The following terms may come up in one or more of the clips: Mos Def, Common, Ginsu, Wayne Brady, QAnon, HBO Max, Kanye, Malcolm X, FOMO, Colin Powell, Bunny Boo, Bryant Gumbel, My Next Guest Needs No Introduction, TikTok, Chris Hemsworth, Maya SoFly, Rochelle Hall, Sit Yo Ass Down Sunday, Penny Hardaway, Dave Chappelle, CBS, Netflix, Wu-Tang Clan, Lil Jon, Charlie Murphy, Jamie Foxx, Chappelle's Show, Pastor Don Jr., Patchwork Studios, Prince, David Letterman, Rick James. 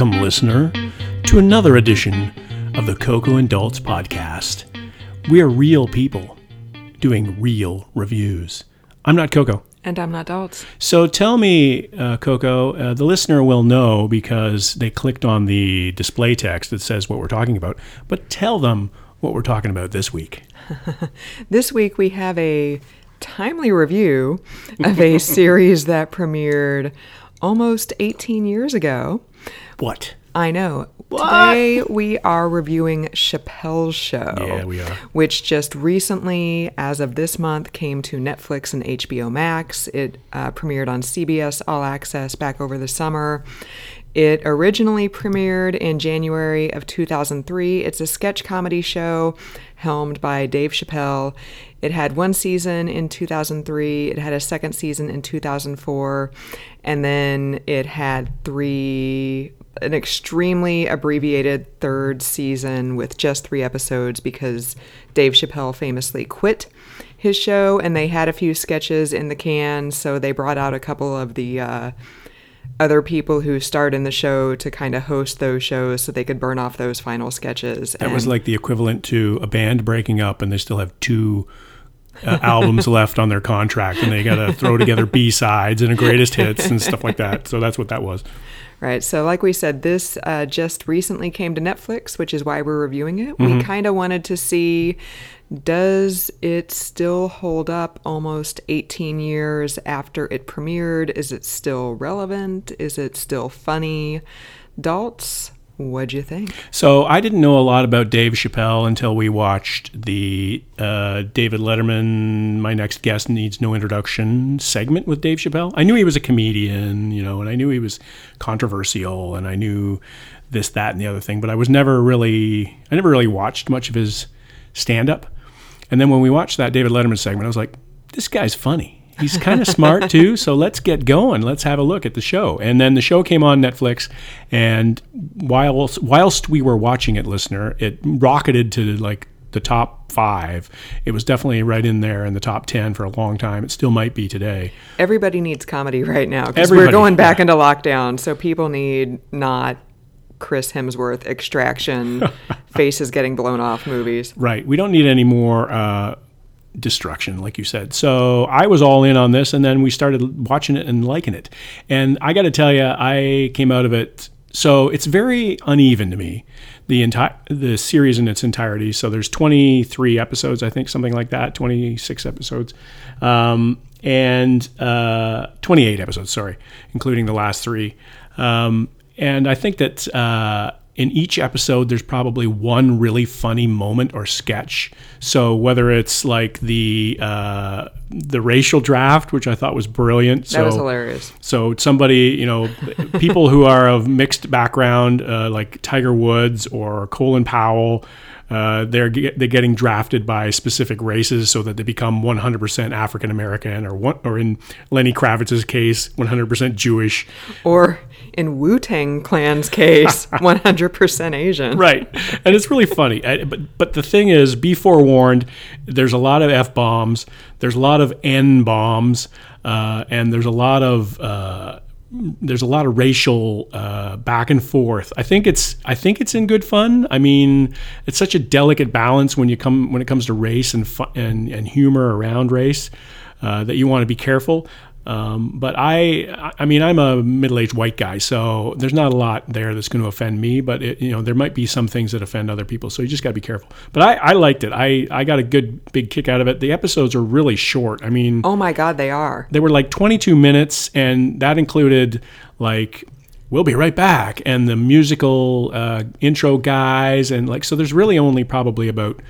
Welcome, listener, to another edition of the Cocoa and Dolts podcast. We're real people doing real reviews. I'm not Cocoa. And I'm not Dolts. So tell me, Cocoa, the listener will know because they clicked on the display text that says what we're talking about, but tell them what we're talking about this week. This week we have a timely review of a series that premiered almost 18 years ago. What? I know. What? Today we are reviewing Chappelle's Show. Yeah, we are. Which just recently, as of this month, came to Netflix and HBO Max. It premiered on CBS All Access back over the summer. It originally premiered in January of 2003. It's a sketch comedy show helmed by Dave Chappelle. It had one season in 2003, it had a second season in 2004, and then it had an extremely abbreviated third season with just 3 episodes because Dave Chappelle famously quit his show, and they had a few sketches in the can, so they brought out a couple of the other people who starred in the show to kind of host those shows so they could burn off those final sketches. That was like the equivalent to a band breaking up and they still have 2 albums left on their contract and they got to throw together B-sides and greatest hits and stuff like that. So that's what that was. Right. So like we said, this just recently came to Netflix, which is why we're reviewing it. Mm-hmm. We kind of wanted to see, does it still hold up almost 18 years after it premiered? Is it still relevant? Is it still funny? Dolts, what'd you think? So I didn't know a lot about Dave Chappelle until we watched the David Letterman, My Next Guest Needs No Introduction segment with Dave Chappelle. I knew he was a comedian, you know, and I knew he was controversial, and I knew this, that, and the other thing, but I never really watched much of his stand-up. And then when we watched that David Letterman segment, I was like, this guy's funny. He's kind of smart too, so let's get going. Let's have a look at the show. And then the show came on Netflix, and whilst we were watching it, listener, it rocketed to like the top 5. It was definitely right in there in the top 10 for a long time. It still might be today. Everybody needs comedy right now because we're going back into lockdown, so people need not Chris Hemsworth, Extraction, faces getting blown off movies. Right. We don't need any more destruction, like you said. So I was all in on this, and then we started watching it and liking it. And I got to tell you, I came out of it. So it's very uneven to me, the series in its entirety. So there's 23 episodes, I think, something like that, 26 episodes. And 28 episodes, sorry, including the last 3. And I think that in each episode, there's probably one really funny moment or sketch. So whether it's like the racial draft, which I thought was brilliant. That was hilarious. So somebody, you know, people who are of mixed background, like Tiger Woods or Colin Powell, they're getting drafted by specific races so that they become 100% African American, or in Lenny Kravitz's case, 100% Jewish, or in Wu-Tang Clan's case, 100% Asian. Right, and it's really funny. But the thing is, be forewarned. There's a lot of f-bombs. There's a lot of n-bombs, and there's a lot of racial back and forth. I think it's in good fun. I mean, it's such a delicate balance when it comes to race and humor around race that you want to be careful. But I mean, I'm a middle-aged white guy, so there's not a lot there that's going to offend me. But there might be some things that offend other people, so you just got to be careful. But I liked it. I got a good big kick out of it. The episodes are really short. I mean, oh my God, they are. They were like 22 minutes, and that included like, we'll be right back, and the musical intro guys, and like, so there's really only probably about,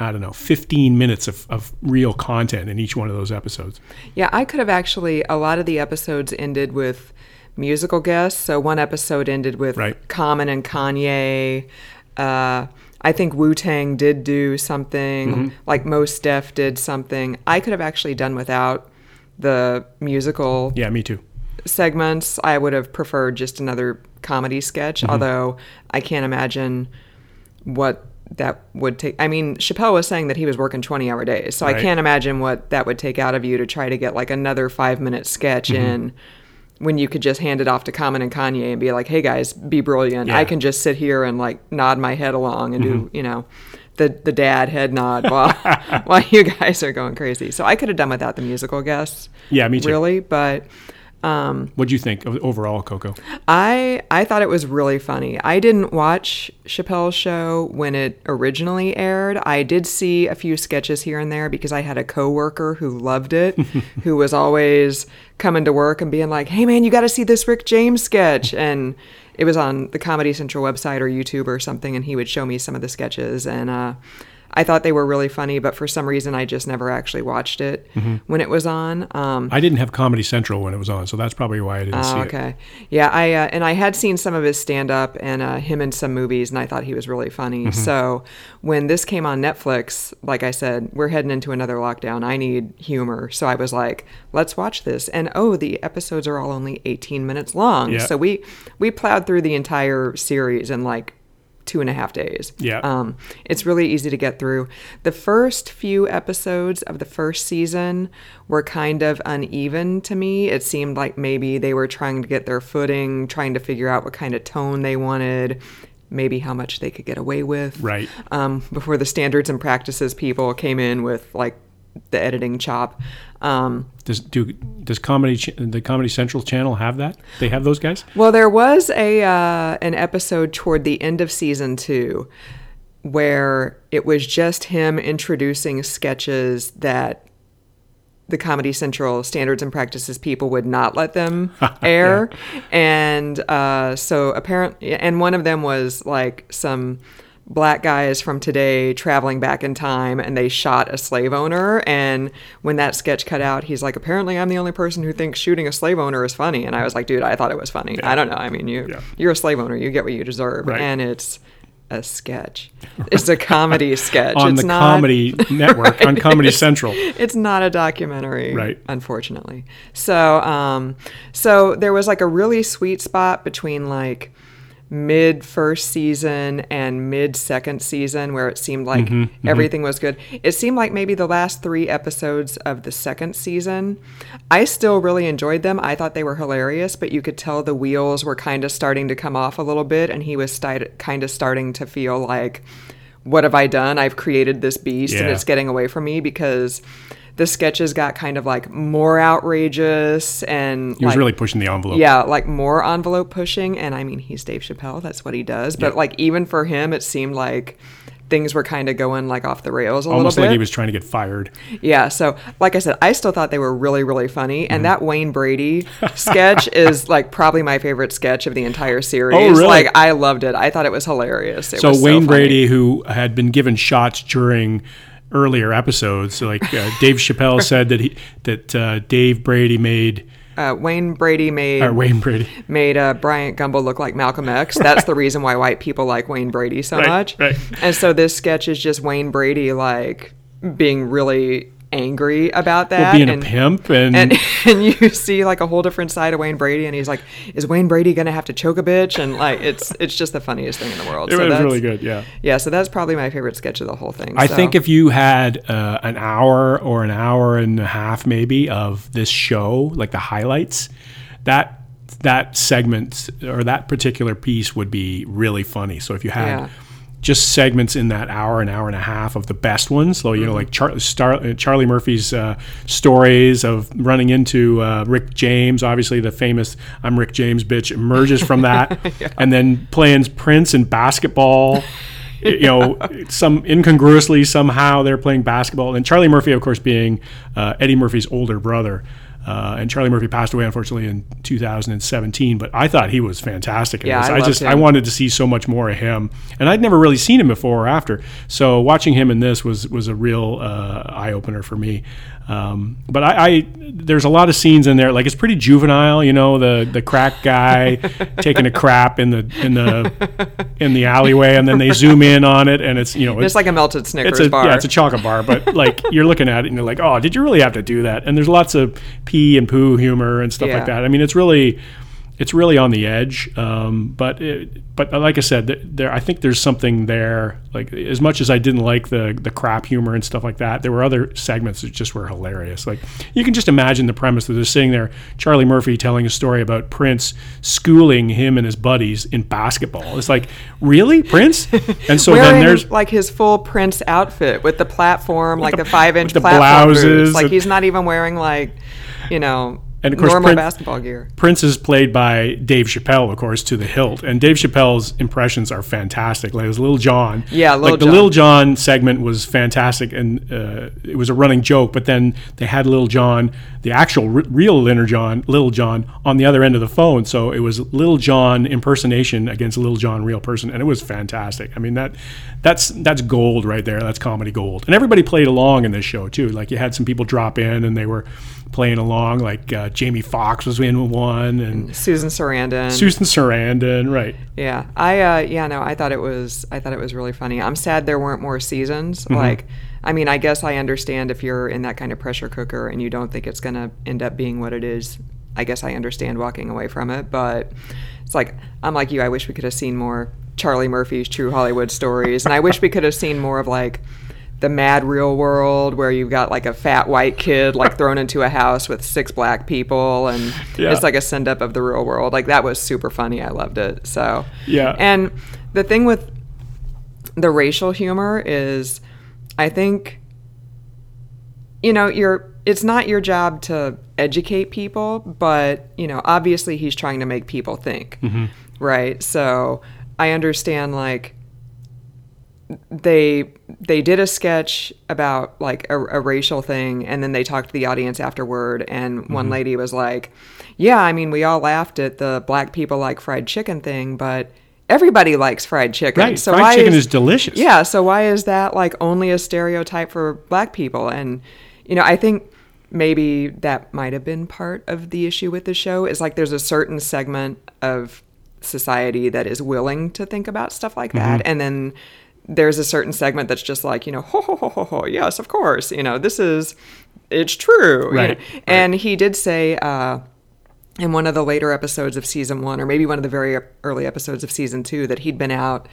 I don't know, 15 minutes of real content in each one of those episodes. Yeah, I could have actually, a lot of the episodes ended with musical guests. So one episode ended with Common and Kanye. I think Wu-Tang did do something, like Mos Def did something. I could have actually done without the musical. Yeah, me too. Segments. I would have preferred just another comedy sketch, although I can't imagine what that would take. I mean, Chappelle was saying that he was working 20-hour days, so I can't imagine what that would take out of you to try to get like another 5-minute sketch in when you could just hand it off to Common and Kanye and be like, hey guys, be brilliant. Yeah. I can just sit here and like nod my head along and do, you know, the dad head nod while you guys are going crazy. So I could have done without the musical guests. Yeah, me too. Really, but... What do you think overall, Coco? I thought it was really funny. I didn't watch Chappelle's Show when it originally aired. I did see a few sketches here and there because I had a coworker who loved it, who was always coming to work and being like, hey man, you got to see this Rick James sketch. And it was on the Comedy Central website or YouTube or something, and he would show me some of the sketches. And I thought they were really funny, but for some reason, I just never actually watched it when it was on. I didn't have Comedy Central when it was on, so that's probably why I didn't see it. Okay. Yeah, I had seen some of his stand-up and him in some movies, and I thought he was really funny. So when this came on Netflix, like I said, we're heading into another lockdown. I need humor. So I was like, let's watch this. And the episodes are all only 18 minutes long. Yeah. So we plowed through the entire series in like 2.5 days. Yeah. It's really easy to get through. The first few episodes of the first season were kind of uneven to me. It seemed like maybe they were trying to get their footing, trying to figure out what kind of tone they wanted, maybe how much they could get away with. Right. Before the standards and practices people came in with like the editing chop. Does the Comedy Central channel have that? They have those guys? Well, there was an episode toward the end of season 2 where it was just him introducing sketches that the Comedy Central standards and practices people would not let them air. Yeah. And so apparently, and one of them was like some black guys from today traveling back in time, and they shot a slave owner. And when that sketch cut out, he's like, apparently I'm the only person who thinks shooting a slave owner is funny. And I was like, dude, I thought it was funny. Yeah. I don't know. I mean, you're a slave owner. You get what you deserve. Right. And it's a sketch. It's a comedy sketch. Comedy Network, right? On Comedy Central. It's not a documentary, right? Unfortunately. So there was like a really sweet spot between like mid first season and mid second season where it seemed like everything was good. It seemed like maybe the last 3 episodes of the second season, I still really enjoyed them. I thought they were hilarious, but you could tell the wheels were kind of starting to come off a little bit, and he was kind of starting to feel like, what have I done? I've created this beast and it's getting away from me, because the sketches got kind of like more outrageous, and he was really pushing the envelope. Yeah, like more envelope pushing. And I mean, he's Dave Chappelle. That's what he does. But like even for him, it seemed like things were kind of going like off the rails almost little bit. Almost like he was trying to get fired. Yeah. So like I said, I still thought they were really, really funny. And that Wayne Brady sketch is like probably my favorite sketch of the entire series. Oh, really? Like I loved it. I thought it was hilarious. So Wayne Brady, who had been given shots during earlier episodes, like Dave Chappelle said that Dave Brady made Wayne Brady made Bryant Gumbel look like Malcolm X. That's right. The reason why white people like Wayne Brady so much. Right. And so this sketch is just Wayne Brady like being really angry about that, being a pimp, and you see like a whole different side of Wayne Brady, and he's like, is Wayne Brady gonna have to choke a bitch? And like it's just the funniest thing in the world. It was really good. Yeah, so that's probably my favorite sketch of the whole thing. I think if you had an hour or an hour and a half maybe of this show, like the highlights, that segment or that particular piece would be really funny. So if you had just segments in that hour, an hour and a half of the best ones. So, you know, like Charlie Murphy's stories of running into Rick James. Obviously, the famous I'm Rick James bitch emerges from that. And then playing Prince in basketball. You know, some incongruously somehow they're playing basketball. And Charlie Murphy, of course, being Eddie Murphy's older brother. And Charlie Murphy passed away, unfortunately, in 2017. But I thought he was fantastic in this. I wanted to see so much more of him, and I'd never really seen him before or after. So watching him in this was a real eye opener for me. But there's a lot of scenes in there. Like, it's pretty juvenile, you know, the crack guy taking a crap in the alleyway, and then they zoom in on it, and it's, you know, it's like a melted Snickers bar. Yeah, it's a chocolate bar, but like you're looking at it and you're like, oh, did you really have to do that? And there's lots of pee and poo humor and stuff like that. I mean, it's really it's really on the edge. But like I said, there I think there's something there. Like, as much as I didn't like the crap humor and stuff like that, there were other segments that just were hilarious. Like, you can just imagine the premise that they're sitting there, Charlie Murphy telling a story about Prince schooling him and his buddies in basketball. It's like, really, Prince? And so then there's like his full Prince outfit with the platform, like the 5-inch platform boots. Like, he's not even wearing like, you know, and of course, normal basketball gear. Prince is played by Dave Chappelle, of course, to the hilt. And Dave Chappelle's impressions are fantastic. Like, it was Lil Jon. Yeah, Lil Jon. Like, the Lil Jon segment was fantastic, and it was a running joke. But then they had Lil Jon, the actual real Lil Jon, on the other end of the phone. So it was Lil Jon impersonation against Lil Jon real person, and it was fantastic. I mean, that's gold right there. That's comedy gold. And everybody played along in this show too. Like, you had some people drop in, and they were playing along, like Jamie Foxx was in one, and Susan Sarandon, right? Yeah, I thought it was really funny. I'm sad there weren't more seasons. Mm-hmm. Like, I mean, I guess I understand if you're in that kind of pressure cooker and you don't think it's going to end up being what it is. I guess I understand walking away from it, but it's like, I'm like you. I wish we could have seen more Charlie Murphy's True Hollywood Stories, and I wish we could have seen more of like the Mad Real World, where you've got like a fat white kid like thrown into a house with 6 black people, and yeah, it's like a send up of the real world. Like, that was super funny. I loved it. So yeah. And the thing with the racial humor is, I think, you know, it's not your job to educate people, but, you know, obviously he's trying to make people think, mm-hmm, right? So I understand, like, they did a sketch about like a racial thing, and then they talked to the audience afterward, and one mm-hmm lady was like, yeah, I mean, we all laughed at the black people like fried chicken thing, but everybody likes fried chicken. Right. So fried chicken is delicious. Yeah, so why is that like only a stereotype for black people? And, you know, I think maybe that might have been part of the issue with the show, is like there's a certain segment of society that is willing to think about stuff like that, mm-hmm, and then there's a certain segment that's just like, you know, ho, ho, ho, ho, ho, yes, of course, you know, it's true. Right, you know? Right. And he did say in one of the later episodes of season 1, or maybe one of the very early episodes of season 2, that he'd been out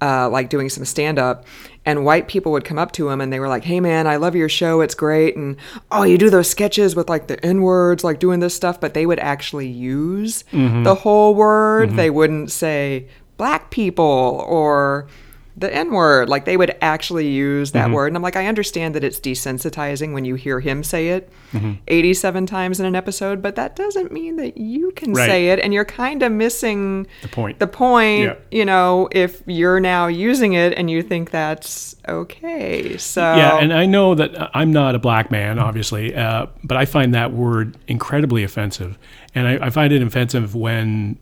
like doing some stand-up, and white people would come up to him and they were like, hey man, I love your show, it's great, and oh, you do those sketches with like the N-words, like doing this stuff, but they would actually use mm-hmm the whole word. Mm-hmm. They wouldn't say black people or the N-word, like they would actually use that mm-hmm word. And I'm like, I understand that it's desensitizing when you hear him say it mm-hmm 87 times in an episode, but that doesn't mean that you can right say it, and you're kind of missing the point, yeah, you know, if you're now using it and you think that's okay. So yeah, and I know that I'm not a black man, obviously, but I find that word incredibly offensive, and I find it offensive when,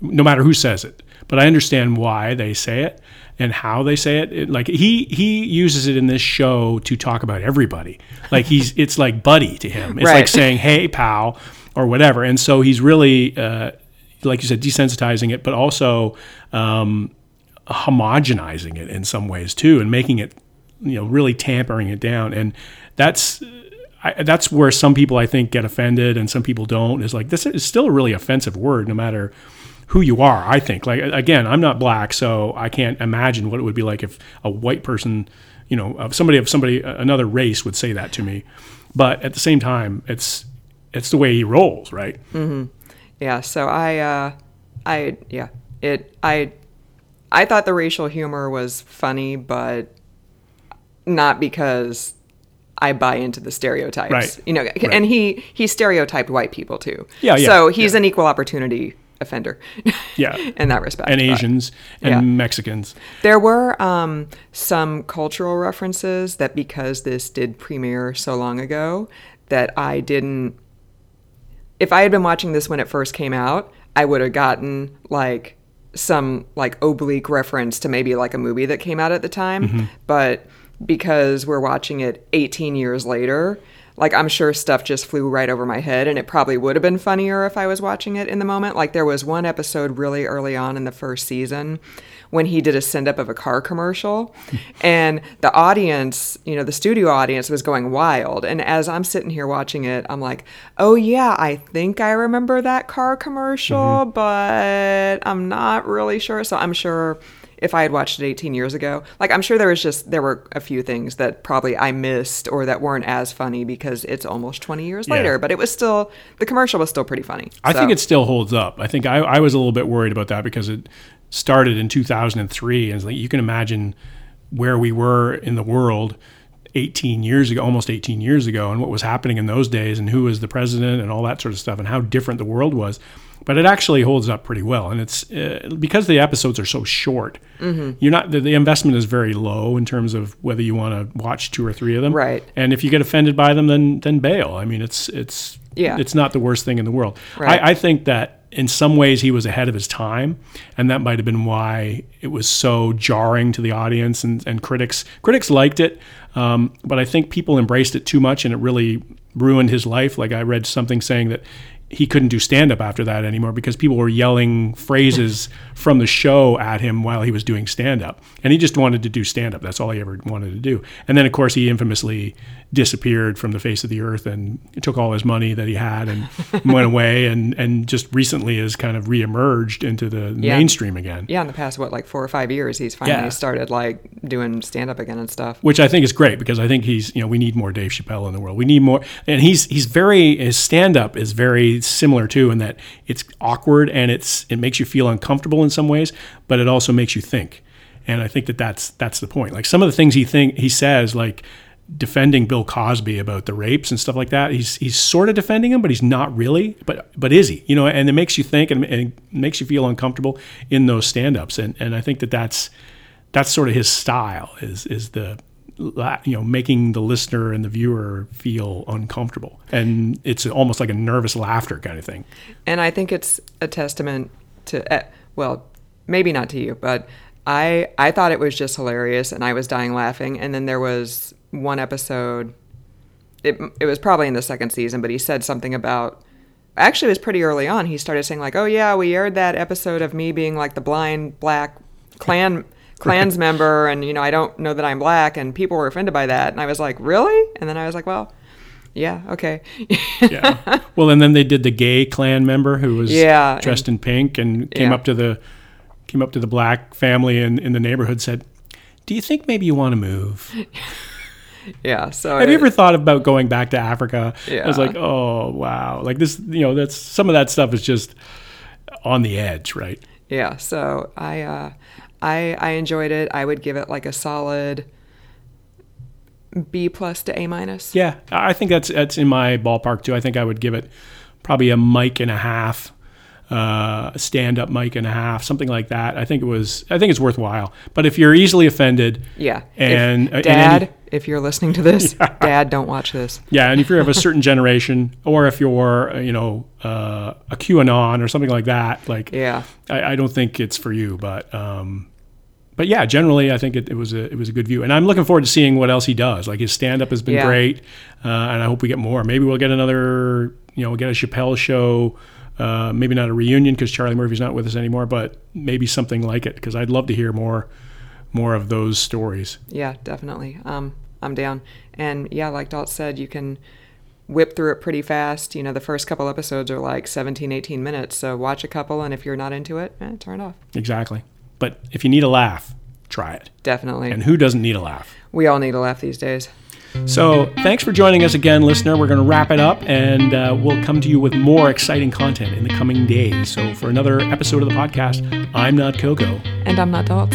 no matter who says it, but I understand why they say it and how they say it. Like he uses it in this show to talk about everybody. Like it's like buddy to him. It's right, like saying, hey pal, or whatever. And so he's really, like you said, desensitizing it, but also homogenizing it in some ways too, and making it, you know, really tampering it down. And that's where some people I think get offended and some people don't. Is like, this is still a really offensive word, no matter who you are, I think. Like, again, I'm not black, so I can't imagine what it would be like if a white person, you know, somebody another race would say that to me. But at the same time, it's the way he rolls, right? Mm-hmm. Yeah. So I thought the racial humor was funny, but not because I buy into the stereotypes, right, you know. Right. And he stereotyped white people too. Yeah. Yeah. So he's an equal opportunity offender, yeah, in that respect. And Asians, but, and yeah, Mexicans. There were some cultural references that, because this did premiere so long ago, that I didn't. If I had been watching this when it first came out, I would have gotten like some like oblique reference to maybe like a movie that came out at the time. Mm-hmm. But because we're watching it 18 years later, Like, I'm sure stuff just flew right over my head, and it probably would have been funnier if I was watching it in the moment. Like, there was one episode really early on in the first season when he did a send-up of a car commercial, and the audience, you know, the studio audience was going wild. And as I'm sitting here watching it, I'm like, oh, yeah, I think I remember that car commercial, mm-hmm. but I'm not really sure. So I'm sure if I had watched it 18 years ago, like, I'm sure there were a few things that probably I missed or that weren't as funny because it's almost 20 years later, but it was still, the commercial was still pretty funny. I think it still holds up. I think I was a little bit worried about that because it started in 2003, and it's like, you can imagine where we were in the world 18 years ago, almost 18 years ago, and what was happening in those days and who was the president and all that sort of stuff and how different the world was. But it actually holds up pretty well. And it's because the episodes are so short, mm-hmm. you're not, the investment is very low in terms of whether you want to watch two or three of them. Right. And if you get offended by them, then bail. I mean, it's not the worst thing in the world. Right. I think that in some ways he was ahead of his time, and that might have been why it was so jarring to the audience and critics. Critics liked it, but I think people embraced it too much, and it really ruined his life. Like, I read something saying that he couldn't do stand-up after that anymore because people were yelling phrases from the show at him while he was doing stand-up. And he just wanted to do stand-up. That's all he ever wanted to do. And then, of course, he infamously disappeared from the face of the earth and took all his money that he had and went away and just recently has kind of reemerged into the mainstream again. Yeah, in the past, what, like 4 or 5 years, he's finally started, like, doing stand-up again and stuff. Which I think is great because I think he's, you know, we need more Dave Chappelle in the world. We need more, and his stand-up is very similar too, in that it's awkward and it makes you feel uncomfortable in some ways, but it also makes you think. And I think that's the point. Like, some of the things he says, like defending Bill Cosby about the rapes and stuff like that, he's sort of defending him, but he's not really. But is he? You know, and it makes you think, and it makes you feel uncomfortable in those stand-ups. And I think that's sort of his style is the, you know, making the listener and the viewer feel uncomfortable, and it's almost like a nervous laughter kind of thing. And I think it's a testament to, well, maybe not to you, but I thought it was just hilarious, and I was dying laughing. And then there was one episode, it was probably in the second season, but he said something about, actually it was pretty early on, he started saying like, oh yeah, we aired that episode of me being like the blind black Klans member, and, you know, I don't know that I'm black, and people were offended by that. And I was like, really? And then I was like, well, yeah, okay. Yeah. Well, and then they did the gay Klan member who was dressed in pink and came up to the black family in the neighborhood, said, do you think maybe you want to move? Yeah. So have you ever thought about going back to Africa? Yeah. I was like, oh, wow. Like this, you know, that's, some of that stuff is just on the edge, right? Yeah. So I enjoyed it. I would give it like a solid B+ to A-. Yeah, I think that's in my ballpark too. I think I would give it probably a mic and a half, stand-up mic and a half, something like that. I think it's worthwhile. But if you're easily offended, and if you're listening to this, Dad, don't watch this. Yeah, and if you're of a certain generation, or if you're, you know, a QAnon or something like that, like, I don't think it's for you. But yeah, generally, I think it was a good view, and I'm looking forward to seeing what else he does. Like, his stand up has been great, and I hope we get more. Maybe we'll get another, you know, we'll get a Chappelle show. Maybe not a reunion because Charlie Murphy's not with us anymore, but maybe something like it, because I'd love to hear more of those stories. Yeah, definitely. I'm down. And yeah, like Dalt said, you can whip through it pretty fast. You know, the first couple episodes are like 17, 18 minutes. So watch a couple, and if you're not into it, turn it off. Exactly. But if you need a laugh, try it. Definitely. And who doesn't need a laugh? We all need a laugh these days. So thanks for joining us again, listener. We're going to wrap it up, and we'll come to you with more exciting content in the coming days. So for another episode of the podcast, I'm Not Coco. And I'm Not Dalt.